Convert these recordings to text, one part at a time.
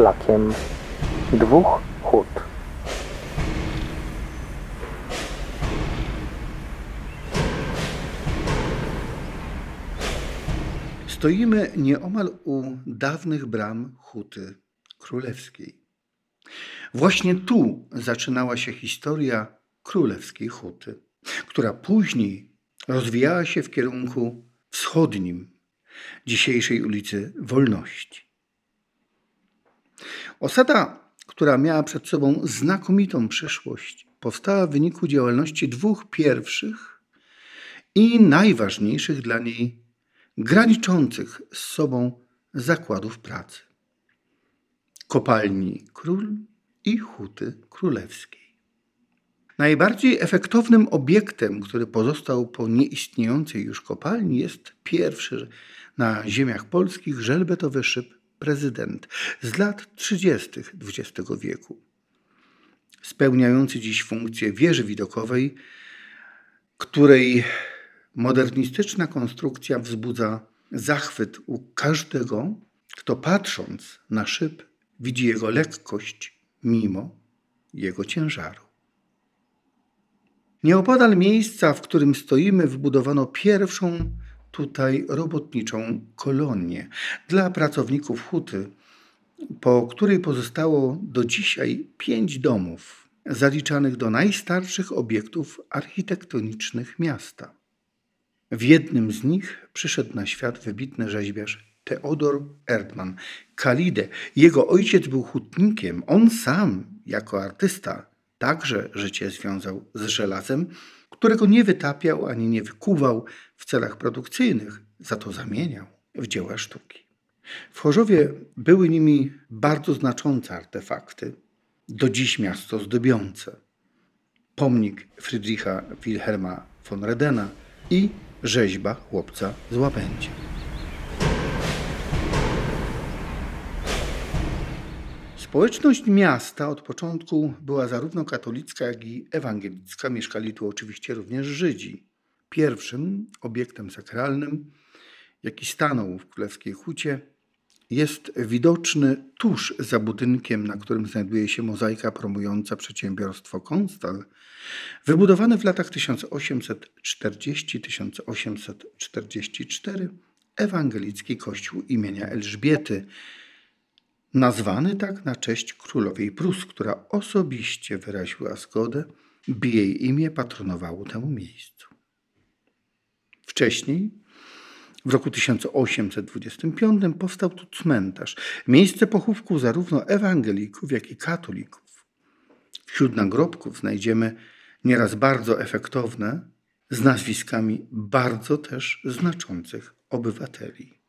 szlakiem dwóch hut. Stoimy nieomal u dawnych bram Huty Królewskiej. Właśnie tu zaczynała się historia Królewskiej Huty, która później rozwijała się w kierunku wschodnim dzisiejszej ulicy Wolności. Osada, która miała przed sobą znakomitą przyszłość, powstała w wyniku działalności dwóch pierwszych i najważniejszych dla niej graniczących z sobą zakładów pracy. Kopalni Król i Huty Królewskiej. Najbardziej efektownym obiektem, który pozostał po nieistniejącej już kopalni, jest pierwszy na ziemiach polskich żelbetowy szyb Prezydent z lat 30. XX wieku, spełniający dziś funkcję wieży widokowej, której modernistyczna konstrukcja wzbudza zachwyt u każdego, kto patrząc na szyb widzi jego lekkość mimo jego ciężaru. Nieopodal miejsca, w którym stoimy, wybudowano pierwszą tutaj robotniczą kolonię dla pracowników huty, po której pozostało do dzisiaj 5 domów, zaliczanych do najstarszych obiektów architektonicznych miasta. W jednym z nich przyszedł na świat wybitny rzeźbiarz Teodor Erdmann Kalide. Jego ojciec był hutnikiem. On sam, jako artysta, także życie związał z żelazem, którego nie wytapiał ani nie wykuwał w celach produkcyjnych, za to zamieniał w dzieła sztuki. W Chorzowie były nimi bardzo znaczące artefakty, do dziś miasto zdobiące. Pomnik Friedricha Wilhelma von Redena i rzeźba chłopca z łabędziem. Społeczność miasta od początku była zarówno katolicka, jak i ewangelicka. Mieszkali tu oczywiście również Żydzi. Pierwszym obiektem sakralnym, jaki stanął w Królewskiej Hucie, jest widoczny tuż za budynkiem, na którym znajduje się mozaika promująca przedsiębiorstwo Konstal, wybudowany w latach 1840–1844 ewangelicki kościół imienia Elżbiety, nazwany tak na cześć królowej Prus, która osobiście wyraziła zgodę, by jej imię patronowało temu miejscu. Wcześniej, w roku 1825, powstał tu cmentarz, miejsce pochówku zarówno ewangelików, jak i katolików. Wśród nagrobków znajdziemy nieraz bardzo efektowne, z nazwiskami bardzo też znaczących obywateli.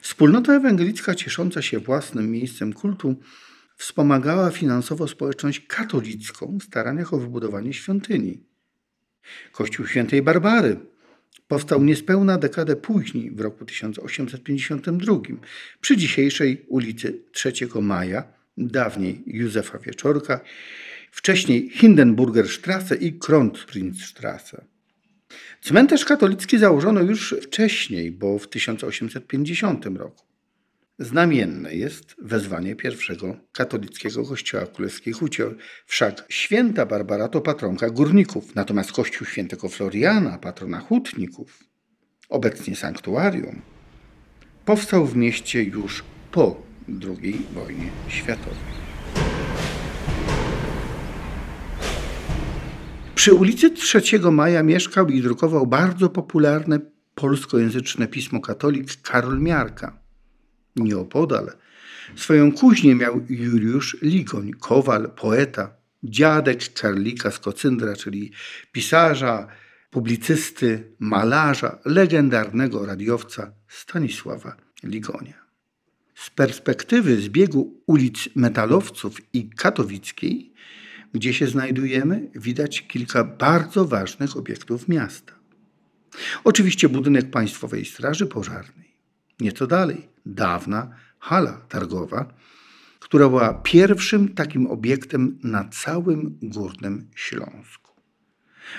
Wspólnota ewangelicka, ciesząca się własnym miejscem kultu, wspomagała finansowo społeczność katolicką w staraniach o wybudowanie świątyni. Kościół Świętej Barbary powstał niespełna dekadę później, w roku 1852, przy dzisiejszej ulicy 3 Maja, dawniej Józefa Wieczorka, wcześniej Hindenburgerstrasse i Kronprinzstrasse. Cmentarz katolicki założono już wcześniej, bo w 1850 roku. Znamienne jest wezwanie pierwszego katolickiego kościoła w Królewskiej Hucie. Wszak święta Barbara to patronka górników, natomiast kościół świętego Floriana, patrona hutników, obecnie sanktuarium, powstał w mieście już po II wojnie światowej. Przy ulicy 3 Maja mieszkał i drukował bardzo popularne polskojęzyczne pismo Katolik Karol Miarka. Nieopodal swoją kuźnię miał Juliusz Ligoń, kowal, poeta, dziadek Karlika z Kocyndra, czyli pisarza, publicysty, malarza, legendarnego radiowca Stanisława Ligonia. Z perspektywy zbiegu ulic Metalowców i Katowickiej, gdzie się znajdujemy, widać kilka bardzo ważnych obiektów miasta. Oczywiście budynek Państwowej Straży Pożarnej. Nieco dalej dawna hala targowa, która była pierwszym takim obiektem na całym Górnym Śląsku.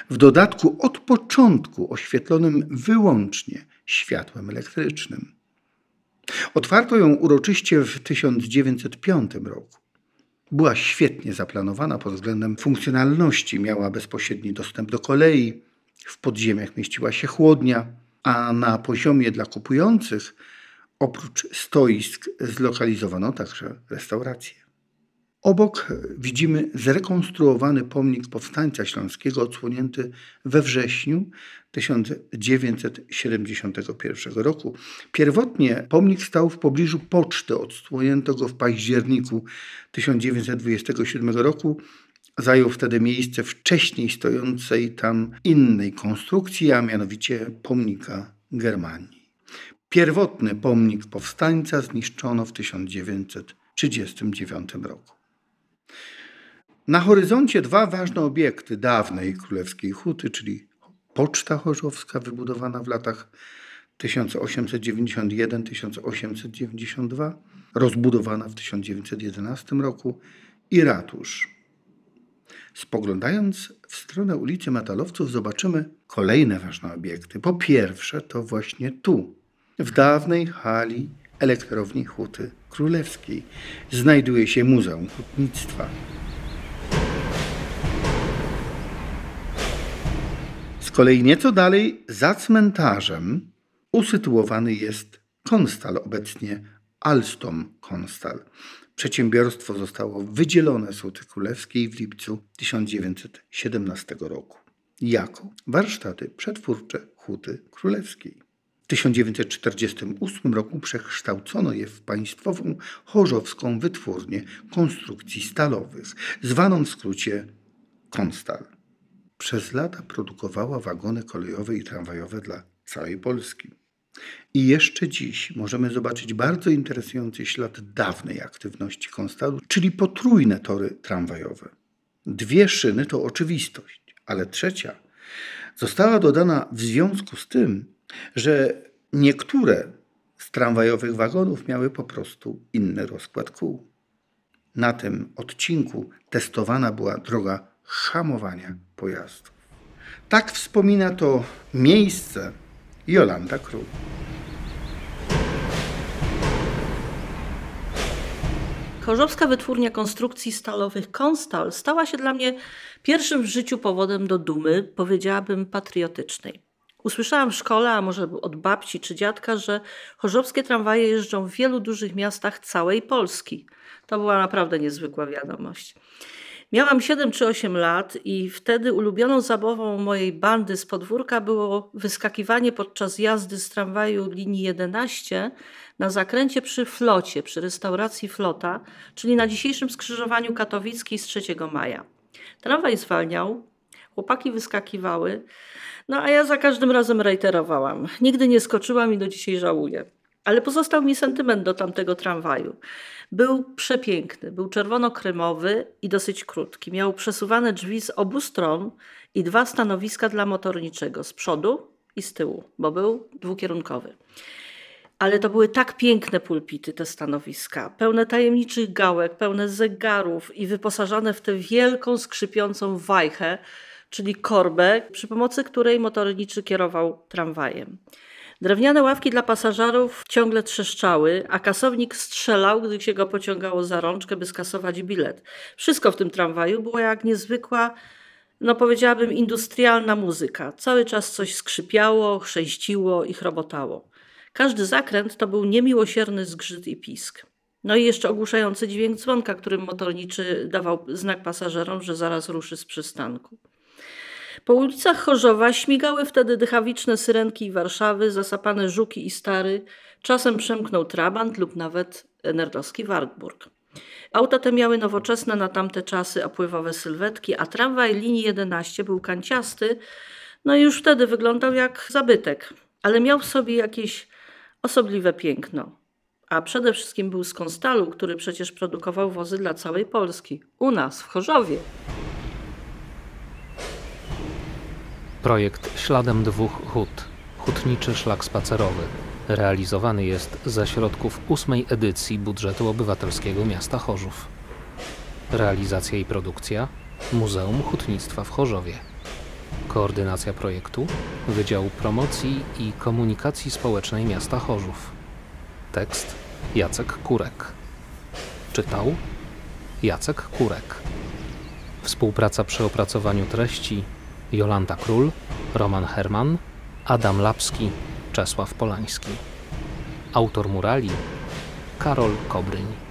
W dodatku od początku oświetlonym wyłącznie światłem elektrycznym. Otwarto ją uroczyście w 1905 roku. Była świetnie zaplanowana pod względem funkcjonalności, miała bezpośredni dostęp do kolei, w podziemiach mieściła się chłodnia, a na poziomie dla kupujących oprócz stoisk zlokalizowano także restauracje. Obok widzimy zrekonstruowany pomnik powstańca śląskiego odsłonięty we wrześniu 1971 roku. Pierwotnie pomnik stał w pobliżu poczty, odsłonięto go w październiku 1927 roku. Zajął wtedy miejsce wcześniej stojącej tam innej konstrukcji, a mianowicie pomnika Germanii. Pierwotny pomnik powstańca zniszczono w 1939 roku. Na horyzoncie dwa ważne obiekty dawnej Królewskiej Huty, czyli Poczta Chorzowska wybudowana w latach 1891-1892, rozbudowana w 1911 roku i ratusz. Spoglądając w stronę ulicy Metalowców zobaczymy kolejne ważne obiekty. Po pierwsze to właśnie tu, w dawnej hali Elektrowni Huty Królewskiej, znajduje się Muzeum Hutnictwa. Z kolei nieco dalej, za cmentarzem, usytuowany jest Konstal, obecnie Alstom Konstal. Przedsiębiorstwo zostało wydzielone z Huty Królewskiej w lipcu 1917 roku jako warsztaty przetwórcze Huty Królewskiej. W 1948 roku przekształcono je w Państwową Chorzowską Wytwórnię Konstrukcji Stalowych, zwaną w skrócie Konstal. Przez lata produkowała wagony kolejowe i tramwajowe dla całej Polski. I jeszcze dziś możemy zobaczyć bardzo interesujący ślad dawnej aktywności Konstalu, czyli potrójne tory tramwajowe. Dwie szyny to oczywistość, ale trzecia została dodana w związku z tym, że niektóre z tramwajowych wagonów miały po prostu inny rozkład kół. Na tym odcinku testowana była droga hamowania pojazdów. Tak wspomina to miejsce Jolanta Król. Chorzowska Wytwórnia Konstrukcji Stalowych Konstal stała się dla mnie pierwszym w życiu powodem do dumy, powiedziałabym patriotycznej. Usłyszałam w szkole, a może od babci czy dziadka, że chorzowskie tramwaje jeżdżą w wielu dużych miastach całej Polski. To była naprawdę niezwykła wiadomość. Miałam 7 czy 8 lat i wtedy ulubioną zabawą mojej bandy z podwórka było wyskakiwanie podczas jazdy z tramwaju linii 11 na zakręcie przy Flocie, przy restauracji Flota, czyli na dzisiejszym skrzyżowaniu Katowickiej z 3 maja. Tramwaj zwalniał, chłopaki wyskakiwały, no a ja za każdym razem rejterowałam. Nigdy nie skoczyłam i do dzisiaj żałuję. Ale pozostał mi sentyment do tamtego tramwaju. Był przepiękny, był czerwono-kremowy i dosyć krótki. Miał przesuwane drzwi z obu stron i dwa stanowiska dla motorniczego, z przodu i z tyłu, bo był dwukierunkowy. Ale to były tak piękne pulpity, te stanowiska, pełne tajemniczych gałek, pełne zegarów i wyposażone w tę wielką, skrzypiącą wajchę, czyli korbę, przy pomocy której motorniczy kierował tramwajem. Drewniane ławki dla pasażerów ciągle trzeszczały, a kasownik strzelał, gdy się go pociągało za rączkę, by skasować bilet. Wszystko w tym tramwaju było jak niezwykła, no powiedziałabym, industrialna muzyka. Cały czas coś skrzypiało, chrzęściło i chrobotało. Każdy zakręt to był niemiłosierny zgrzyt i pisk. No i jeszcze ogłuszający dźwięk dzwonka, którym motorniczy dawał znak pasażerom, że zaraz ruszy z przystanku. Po ulicach Chorzowa śmigały wtedy dychawiczne syrenki Warszawy, zasapane żuki i stary. Czasem przemknął trabant lub nawet nerdowski wartburg. Auta te miały nowoczesne na tamte czasy opływowe sylwetki, a tramwaj linii 11 był kanciasty, no i już wtedy wyglądał jak zabytek, ale miał w sobie jakieś osobliwe piękno. A przede wszystkim był z Konstalu, który przecież produkował wozy dla całej Polski. U nas, w Chorzowie. Projekt Śladem dwóch hut – hutniczy szlak spacerowy realizowany jest ze środków 8. edycji budżetu obywatelskiego miasta Chorzów. Realizacja i produkcja – Muzeum Hutnictwa w Chorzowie. Koordynacja projektu – Wydział Promocji i Komunikacji Społecznej miasta Chorzów. Tekst Jacek Kurek. Czytał Jacek Kurek. Współpraca przy opracowaniu treści Jolanta Król, Roman Herman, Adam Lapski, Czesław Polański. Autor murali Karol Kobryń.